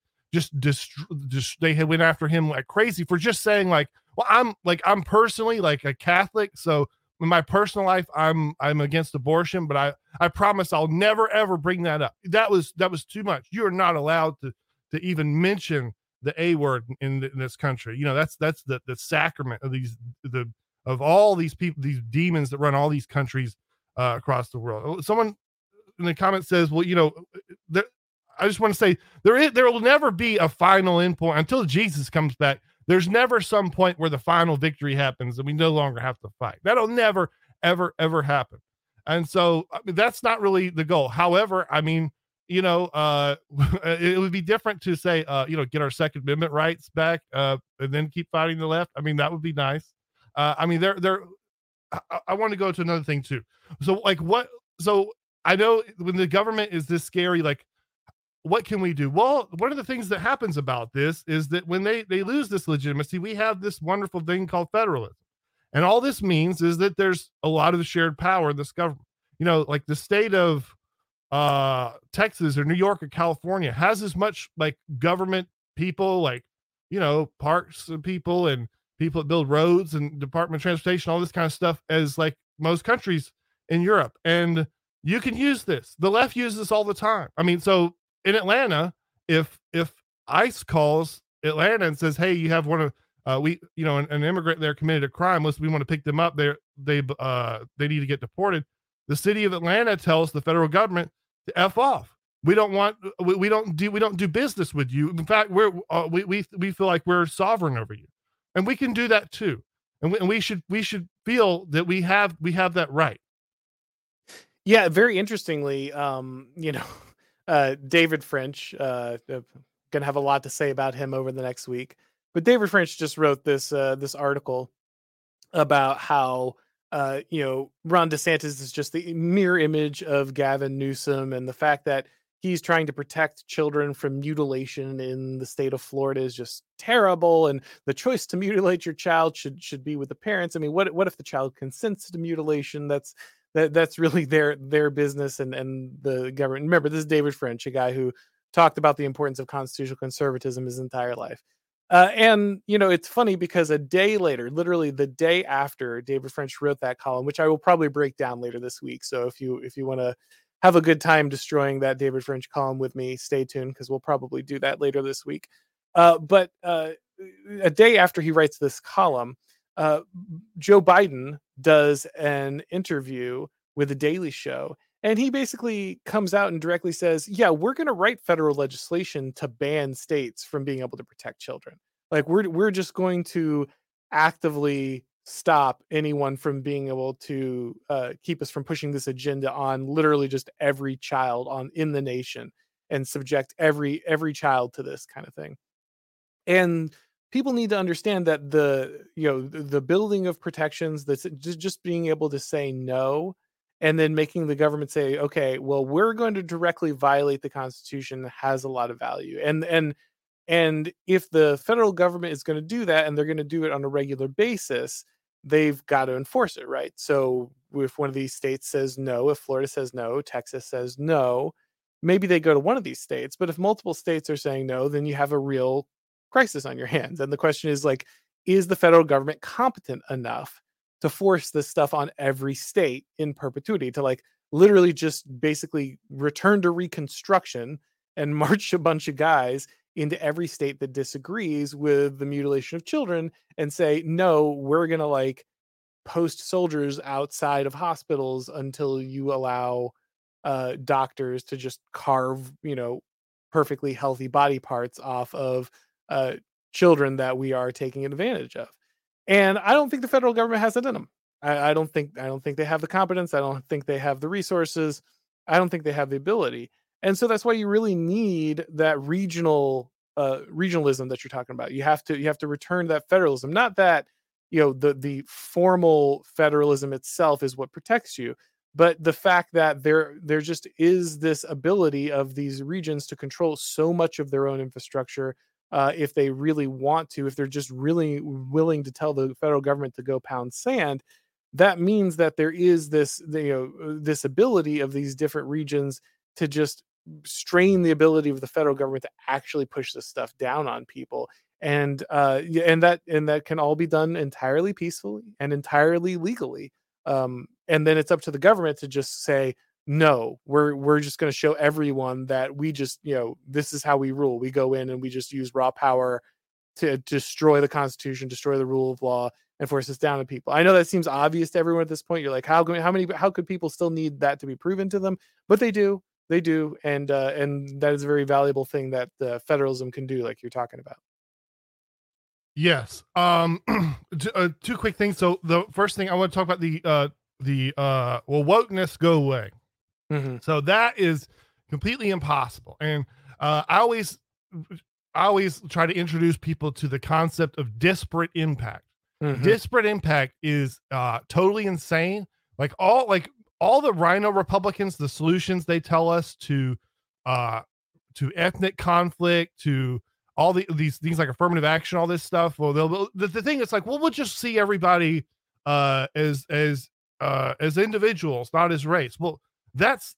had went after him like crazy for just saying, like, well, I'm personally like a Catholic. So in my personal life, I'm against abortion, but I promise I'll never, ever bring that up. That was too much. You're not allowed to even mention the A word in this country. You know, that's the sacrament of all these people, these demons that run all these countries across the world. Someone in the comments says, well, you know, I just want to say there will never be a final endpoint until Jesus comes back. There's never some point where the final victory happens and we no longer have to fight. That'll never, ever, ever happen. And so, I mean, that's not really the goal. However, I mean, you know, it would be different to say, you know, get our Second Amendment rights back and then keep fighting the left. I mean, that would be nice. I mean, I want to go to another thing too. So like so I know when the government is this scary, like, what can we do? Well, one of the things that happens about this is that when they lose this legitimacy, we have this wonderful thing called federalism. And all this means is that there's a lot of shared power in this government. You know, like the state of Texas or New York or California has as much like government people, like, you know, parks and people that build roads and Department of Transportation, all this kind of stuff, as like most countries in Europe. And you can use this. The left uses this all the time. I mean, so in Atlanta, if ICE calls Atlanta and says, hey, you have one of we, you know, an immigrant there committed a crime, we want to pick them up, they need to get deported. The city of Atlanta tells the federal government to F off. We don't do business with you. In fact, we feel like we're sovereign over you, and we can do that too. And we should feel that we have that right. Yeah, very interestingly, you know, David French, gonna have a lot to say about him over the next week. But David French just wrote this article about how, you know, Ron DeSantis is just the mirror image of Gavin Newsom, and the fact that he's trying to protect children from mutilation in the state of Florida is just terrible. And the choice to mutilate your child should be with the parents. I mean, what if the child consents to mutilation? That's really their business and the government. Remember, this is David French, a guy who talked about the importance of constitutional conservatism his entire life. And, you know, it's funny because a day later, literally the day after David French wrote that column, which I will probably break down later this week. So if you want to have a good time destroying that David French column with me, stay tuned, because we'll probably do that later this week. But a day after he writes this column, Joe Biden does an interview with The Daily Show, and he basically comes out and directly says, yeah, we're going to write federal legislation to ban states from being able to protect children. Like, we're just going to actively stop anyone from being able to keep us from pushing this agenda on literally just every child in the nation and subject every child to this kind of thing. And people need to understand that the building of protections, that's just being able to say no, and then making the government say, okay, well, we're going to directly violate the Constitution, has a lot of value. And if the federal government is going to do that, and they're going to do it on a regular basis, they've got to enforce it, right? So if one of these states says no, if Florida says no, Texas says no, maybe they go to one of these states. But if multiple states are saying no, then you have a real crisis on your hands. And the question is, like, is the federal government competent enough to force this stuff on every state in perpetuity, to like literally just basically return to Reconstruction and march a bunch of guys into every state that disagrees with the mutilation of children and say, no, we're going to like post soldiers outside of hospitals until you allow doctors to just carve, you know, perfectly healthy body parts off of children that we are taking advantage of. And I don't think the federal government has it in them. I don't think they have the competence. I don't think they have the resources. I don't think they have the ability. And so that's why you really need that regionalism that you're talking about. You have to return that federalism. Not that, you know, the formal federalism itself is what protects you, but the fact that there just is this ability of these regions to control so much of their own infrastructure. If they really want to, if they're just really willing to tell the federal government to go pound sand, that means that there is this, this ability of these different regions to just strain the ability of the federal government to actually push this stuff down on people, and that can all be done entirely peacefully and entirely legally. And then it's up to the government to just say, no, we're just going to show everyone that we just, you know, this is how we rule. We go in and we just use raw power to destroy the Constitution, destroy the rule of law, and force this down on people. I know that seems obvious to everyone at this point. You're like, how could people still need that to be proven to them? But they do, and that is a very valuable thing that the federalism can do, like you're talking about. Yes. Two quick things. So the first thing I want to talk about the wokeness go away. Mm-hmm. So that is completely impossible. And I always try to introduce people to the concept of disparate impact. Mm-hmm. Disparate impact is totally insane. Like all the Rhino Republicans, the solutions they tell us to ethnic conflict, to all these things like affirmative action, all this stuff. Well, the thing is like, well, we'll just see everybody as individuals, not as race. Well, that's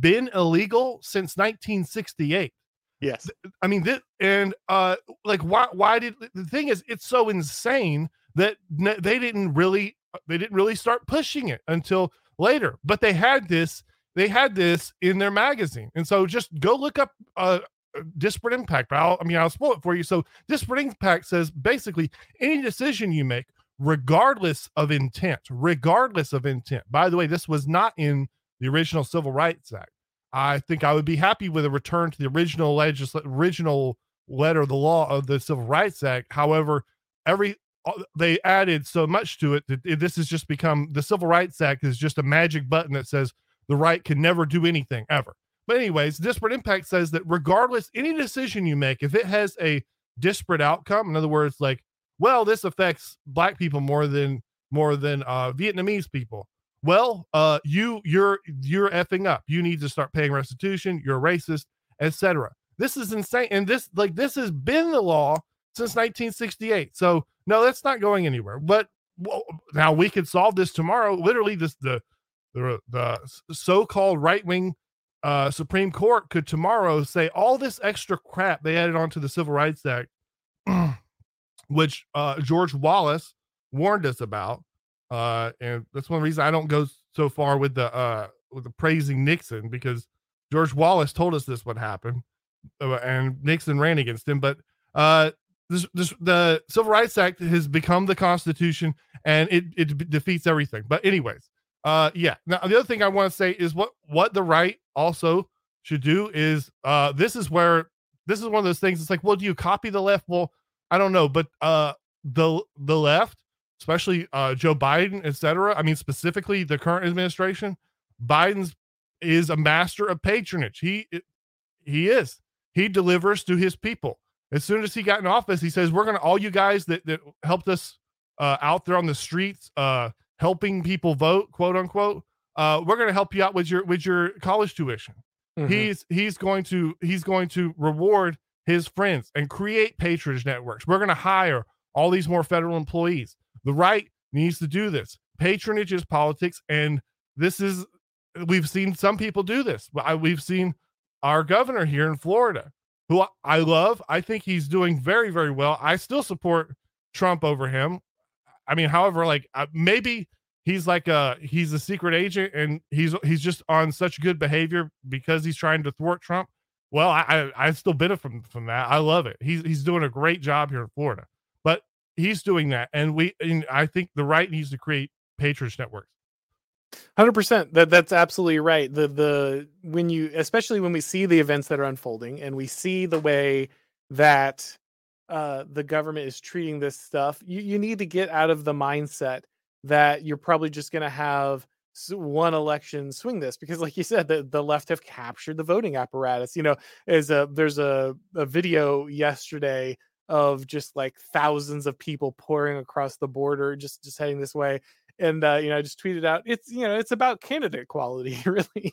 been illegal since 1968. Yes. I mean, why did, the thing is, it's so insane that they didn't really start pushing it until later, but they had this in their magazine. And so just go look up disparate impact. I'll spoil it for you. So disparate impact says basically any decision you make, regardless of intent. By the way, this was not in the original Civil Rights Act. I think I would be happy with a return to the original letter of the law of the Civil Rights Act. However, they added so much to it that this has just become, the Civil Rights Act is just a magic button that says the right can never do anything ever. But anyways, disparate impact says that regardless, any decision you make, if it has a disparate outcome, in other words, like, well, this affects black people more than Vietnamese people. well, you're effing up. You need to start paying restitution. You're racist, etc. This is insane. And this has been the law since 1968. So no, that's not going anywhere. But now we could solve this tomorrow. Literally, the so-called right-wing Supreme Court could tomorrow say all this extra crap they added onto the Civil Rights Act, which George Wallace warned us about. And that's one reason I don't go so far with the praising Nixon, because George Wallace told us this would happen, and Nixon ran against him. But the Civil Rights Act has become the Constitution, and it defeats everything. But anyways, now the other thing I want to say is what the right also should do is this is one of those things. It's like, well, do you copy the left? Well, I don't know, but the left, especially Joe Biden, etc. I mean, specifically the current administration, Biden's is a master of patronage. He delivers to his people. As soon as he got in office, he says, we're going to, all you guys that helped us out there on the streets, helping people vote, quote unquote, we're going to help you out with your college tuition. Mm-hmm. He's going to reward his friends and create patronage networks. We're going to hire all these more federal employees. The right needs to do this. Patronage is politics, and we've seen some people do this. We've seen our governor here in Florida, who I love. I think he's doing very, very well. I still support Trump over him. I mean, however, like maybe he's like he's a secret agent, and he's just on such good behavior because he's trying to thwart Trump. Well, I still benefit from that. I love it. He's doing a great job here in Florida, but he's doing that, and I think the right needs to create patronage networks. 100%. That's absolutely right. Especially when we see the events that are unfolding, and we see the way that the government is treating this stuff, you need to get out of the mindset that you're probably just going to have one election swing this, because like you said, the left have captured the voting apparatus. There's a video yesterday of just like thousands of people pouring across the border, just heading this way. And, I just tweeted out, it's about candidate quality, really,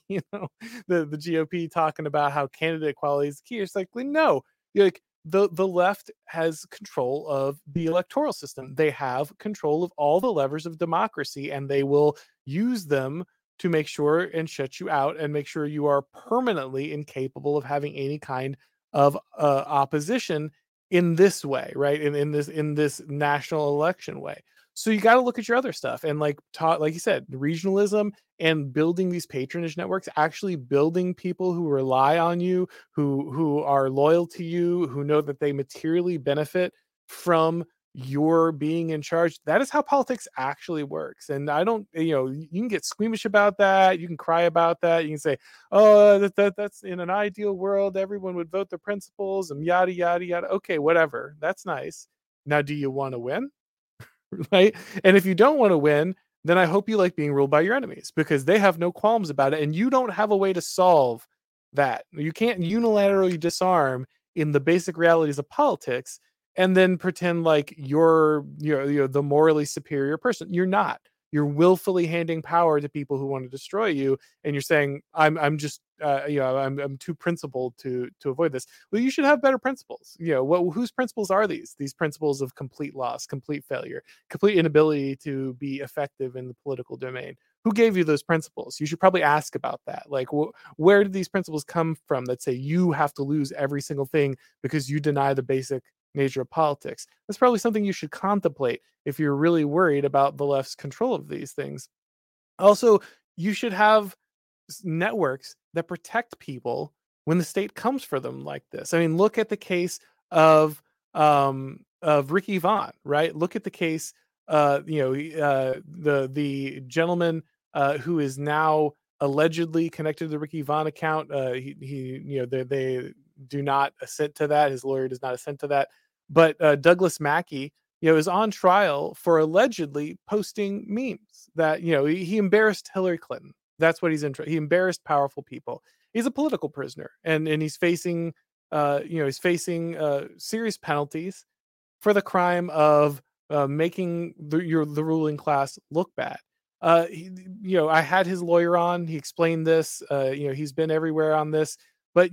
the GOP talking about how candidate quality is key. It's like, no, the left has control of the electoral system. They have control of all the levers of democracy, and they will use them to make sure and shut you out and make sure you are permanently incapable of having any kind of opposition in this way, right? In this national election way. So you got to look at your other stuff, and like you said, regionalism and building these patronage networks, actually building people who rely on you, who are loyal to you, who know that they materially benefit from your being in charge. That is how politics actually works. And I don't, you can get squeamish about that. You can cry about that. You can say, oh, that's in an ideal world, everyone would vote their principles and yada, yada, yada. Okay, whatever. That's nice. Now, do you want to win? Right? And if you don't want to win, then I hope you like being ruled by your enemies, because they have no qualms about it. And you don't have a way to solve that. You can't unilaterally disarm in the basic realities of politics and then pretend like you're the morally superior person. You're not. You're willfully handing power to people who want to destroy you. And you're saying, I'm just, I'm too principled to avoid this. Well, you should have better principles. Whose principles are these? These principles of complete loss, complete failure, complete inability to be effective in the political domain. Who gave you those principles? You should probably ask about that. Like, where did these principles come from that say you have to lose every single thing because you deny the basic nature of politics? That's probably something you should contemplate if you're really worried about the left's control of these things. Also, you should have networks that protect people when the state comes for them like this. I mean, look at the case of Ricky Vaughn, right? Look at the case, the gentleman who is now allegedly connected to the Ricky Vaughn account. They do not assent to that. His lawyer does not assent to that. But Douglas Mackey, is on trial for allegedly posting memes that, he embarrassed Hillary Clinton. That's what he's in. He embarrassed powerful people. He's a political prisoner, and he's facing, serious penalties for the crime of making the ruling class look bad. I had his lawyer on. He explained this. He's been everywhere on this. But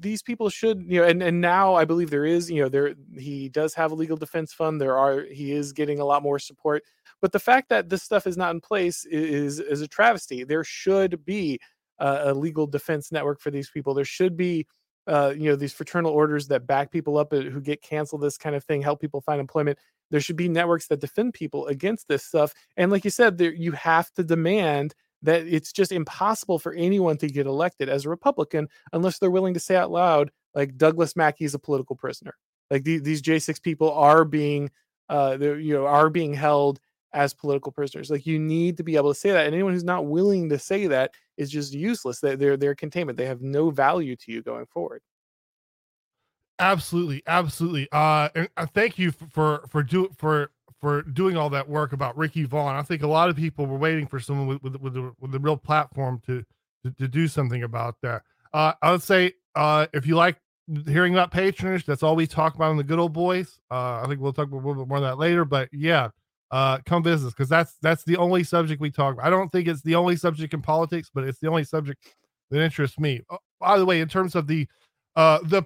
these people should, and now I believe there is, he does have a legal defense fund. He is getting a lot more support. But the fact that this stuff is not in place is a travesty. There should be a legal defense network for these people. There should be, these fraternal orders that back people up who get canceled, this kind of thing, help people find employment. There should be networks that defend people against this stuff. And like you said, you have to demand that it's just impossible for anyone to get elected as a Republican unless they're willing to say out loud, like, Douglas Mackey is a political prisoner. Like these J6 people are being, are being held as political prisoners. Like, you need to be able to say that. And anyone who's not willing to say that is just useless. They're containment. They have no value to you going forward. Absolutely. Absolutely. And thank you for doing all that work about Ricky Vaughn. I think a lot of people were waiting for someone with a real platform to do something about that. I would say, if you like hearing about patronage, that's all we talk about on the Good Ol Boyz. I think we'll talk a little bit more of that later, but yeah, come visit us, because that's the only subject we talk about. I don't think it's the only subject in politics, but it's the only subject that interests me. Oh, by the way, in terms of the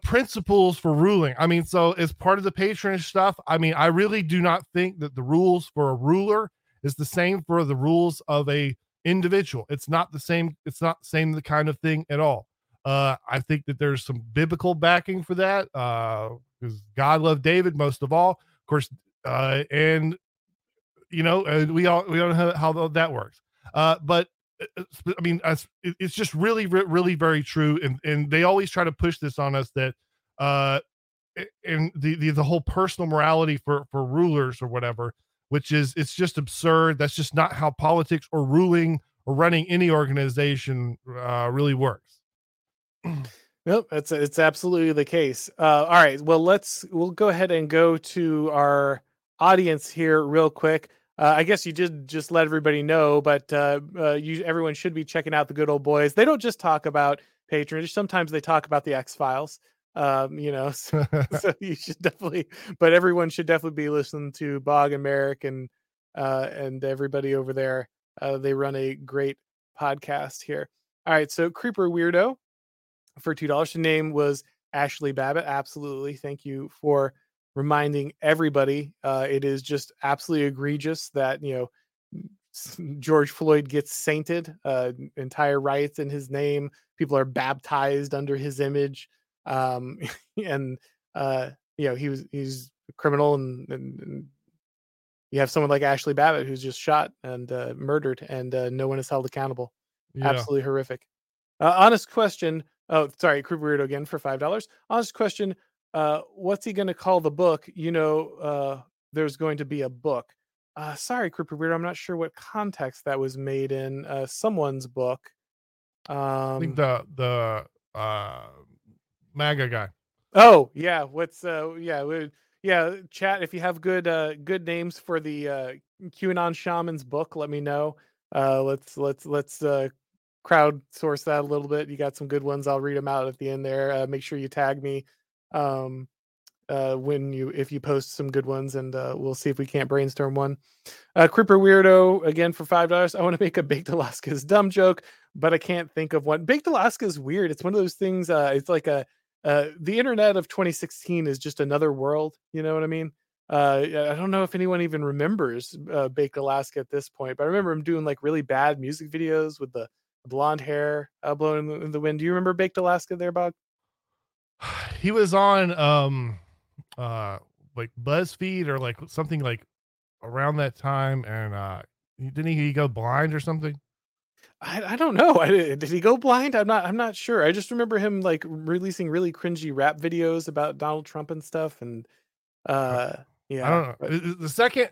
principles for ruling, I mean, so as part of the patronage stuff, I mean, I really do not think that the rules for a ruler is the same for the rules of a individual. It's not the same. It's not the same kind of thing at all. I think that there's some biblical backing for that, because God loved David most of all, of course, and we all know how that works. But I mean, it's just really, really very true. And they always try to push this on us that, and the whole personal morality for rulers or whatever, which is, it's just absurd. That's just not how politics or ruling or running any organization, really works. Nope. It's absolutely the case. All right. Well, we'll go ahead and go to our audience here real quick. I guess you did just let everybody know, but everyone should be checking out the Good Ol Boyz. They don't just talk about patronage. Sometimes they talk about the X-Files, so you should definitely, but everyone should definitely be listening to Bog and Merrick and everybody over there. They run a great podcast here. All right. So Creeper Weirdo for $2. The name was Ashley Babbitt. Absolutely. Thank you for reminding everybody. It is just absolutely egregious that George Floyd gets sainted, entire riots in his name. People are baptized under his image, he's a criminal, and you have someone like Ashley Babbitt who's just shot and murdered, and no one is held accountable. Yeah. Absolutely horrific. Honest question. Oh, sorry, Creep Weirdo again for $5. Honest question. What's he going to call the book? There's going to be a book. Sorry, Creeper Weird, I'm not sure what context that was made in. Someone's book. I think the MAGA guy. Oh yeah, chat. If you have good names for the QAnon Shaman's book, let me know. Let's crowdsource that a little bit. You got some good ones. I'll read them out at the end there. Make sure you tag me if you post some good ones, and we'll see if we can't brainstorm one. Creeper Weirdo again for $5. I want to make a Baked Alaska's dumb joke, but I can't think of one. Baked Alaska is weird. It's one of those things. It's like the internet of 2016 is just another world. You know what I mean? I don't know if anyone even remembers Baked Alaska at this point, but I remember him doing like really bad music videos with the blonde hair blowing in the wind. Do you remember Baked Alaska there, Bob? He was on like BuzzFeed or like something like around that time, and didn't he go blind or something? I don't know. Did he go blind? I'm not sure. I just remember him like releasing really cringy rap videos about Donald Trump and stuff, and yeah. I don't know. But the second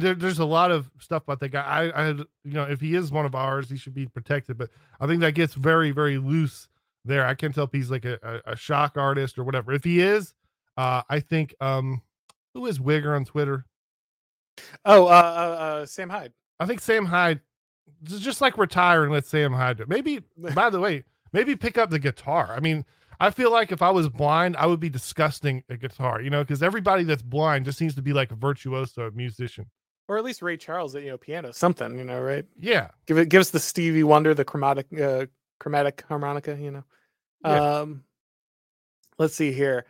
there's a lot of stuff about that guy. If he is one of ours, he should be protected. But I think that gets very, very loose. There, I can't tell if he's like a shock artist or whatever. If he is, I think who is Wigger on Twitter? Oh, Sam Hyde. I think Sam Hyde, just like retire and let Sam Hyde do it. Maybe, by the way, pick up the guitar. I mean, I feel like if I was blind, I would be disgusting at guitar, because everybody that's blind just seems to be like a virtuoso musician. Or at least Ray Charles at piano, something, right? Yeah. Give us the Stevie Wonder, the chromatic harmonica, Yeah. Let's see here.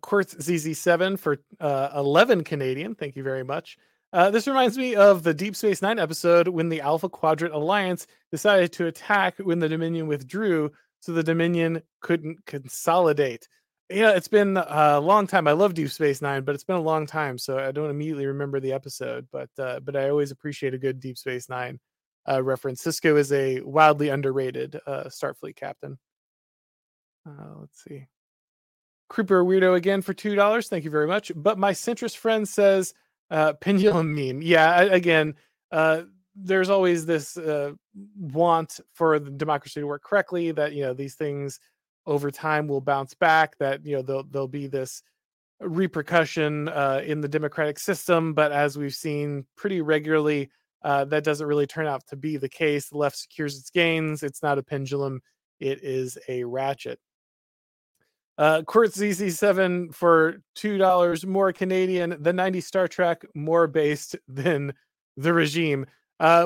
Quartz ZZ7 for 11 Canadian. Thank you very much. This reminds me of the Deep Space Nine episode when the Alpha Quadrant Alliance decided to attack when the Dominion withdrew, so the Dominion couldn't consolidate. It's been a long time. I love Deep Space Nine, but it's been a long time, so I don't immediately remember the episode. But I always appreciate a good Deep Space Nine reference. Cisco is a wildly underrated Starfleet captain. Let's see. Creeper Weirdo again for $2. Thank you very much. But my centrist friend says pendulum meme. Yeah, there's always this want for the democracy to work correctly, that these things over time will bounce back, that there'll be this repercussion in the democratic system. But as we've seen pretty regularly, that doesn't really turn out to be the case. The left secures its gains. It's not a pendulum. It is a ratchet. Quartz ZZ7 for $2 more Canadian. The 90s Star Trek more based than the regime. I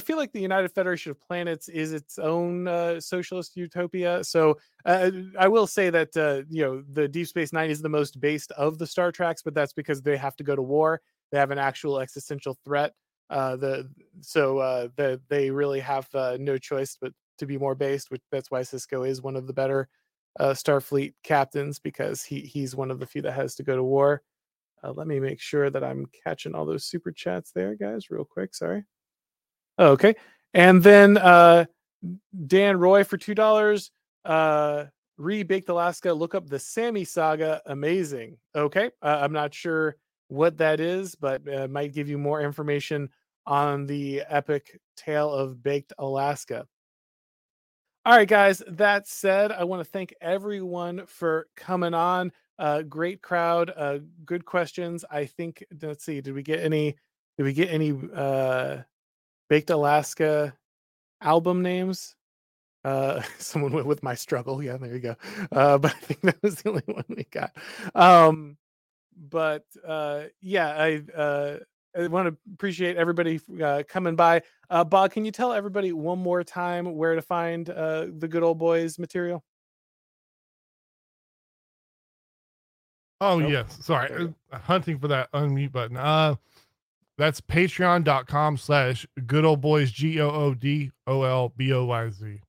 feel like the United Federation of Planets is its own socialist utopia. So I will say that the Deep Space Nine is the most based of the Star Treks, but that's because they have to go to war. They have an actual existential threat. They really have no choice but to be more based. That's why Cisco is one of the better Starfleet captains, because he's one of the few that has to go to war. Let me make sure that I'm catching all those super chats there, guys, real quick. Sorry. Oh, okay. And then Dan Roy for $2. Re-Baked Alaska. Look up the Sammy Saga. Amazing. Okay. I'm not sure what that is, but might give you more information on the epic tale of Baked Alaska. All right, guys. That said, I want to thank everyone for coming on. Great crowd, good questions. I think, let's see, did we get any Baked Alaska album names? Someone went with My Struggle. Yeah, there you go. But I think that was the only one we got. I want to appreciate everybody coming by. Bob, can you tell everybody one more time where to find the Good Ol Boyz material? Oh, nope. Yes. Sorry. Hunting for that unmute button. That's patreon.com/Good Ol Boyz, GOODOLBOYZ.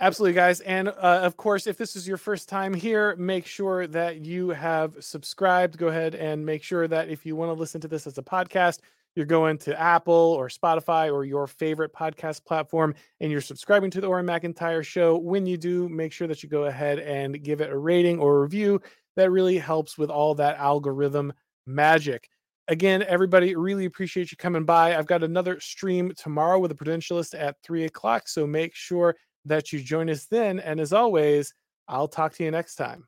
Absolutely, guys. And of course, if this is your first time here, make sure that you have subscribed. Go ahead and make sure that if you want to listen to this as a podcast, you're going to Apple or Spotify or your favorite podcast platform, and you're subscribing to the Orrin McIntyre Show. When you do, make sure that you go ahead and give it a rating or a review. That really helps with all that algorithm magic. Again, everybody, really appreciate you coming by. I've got another stream tomorrow with a Prudentialist at 3:00. So make sure that you join us then. And as always, I'll talk to you next time.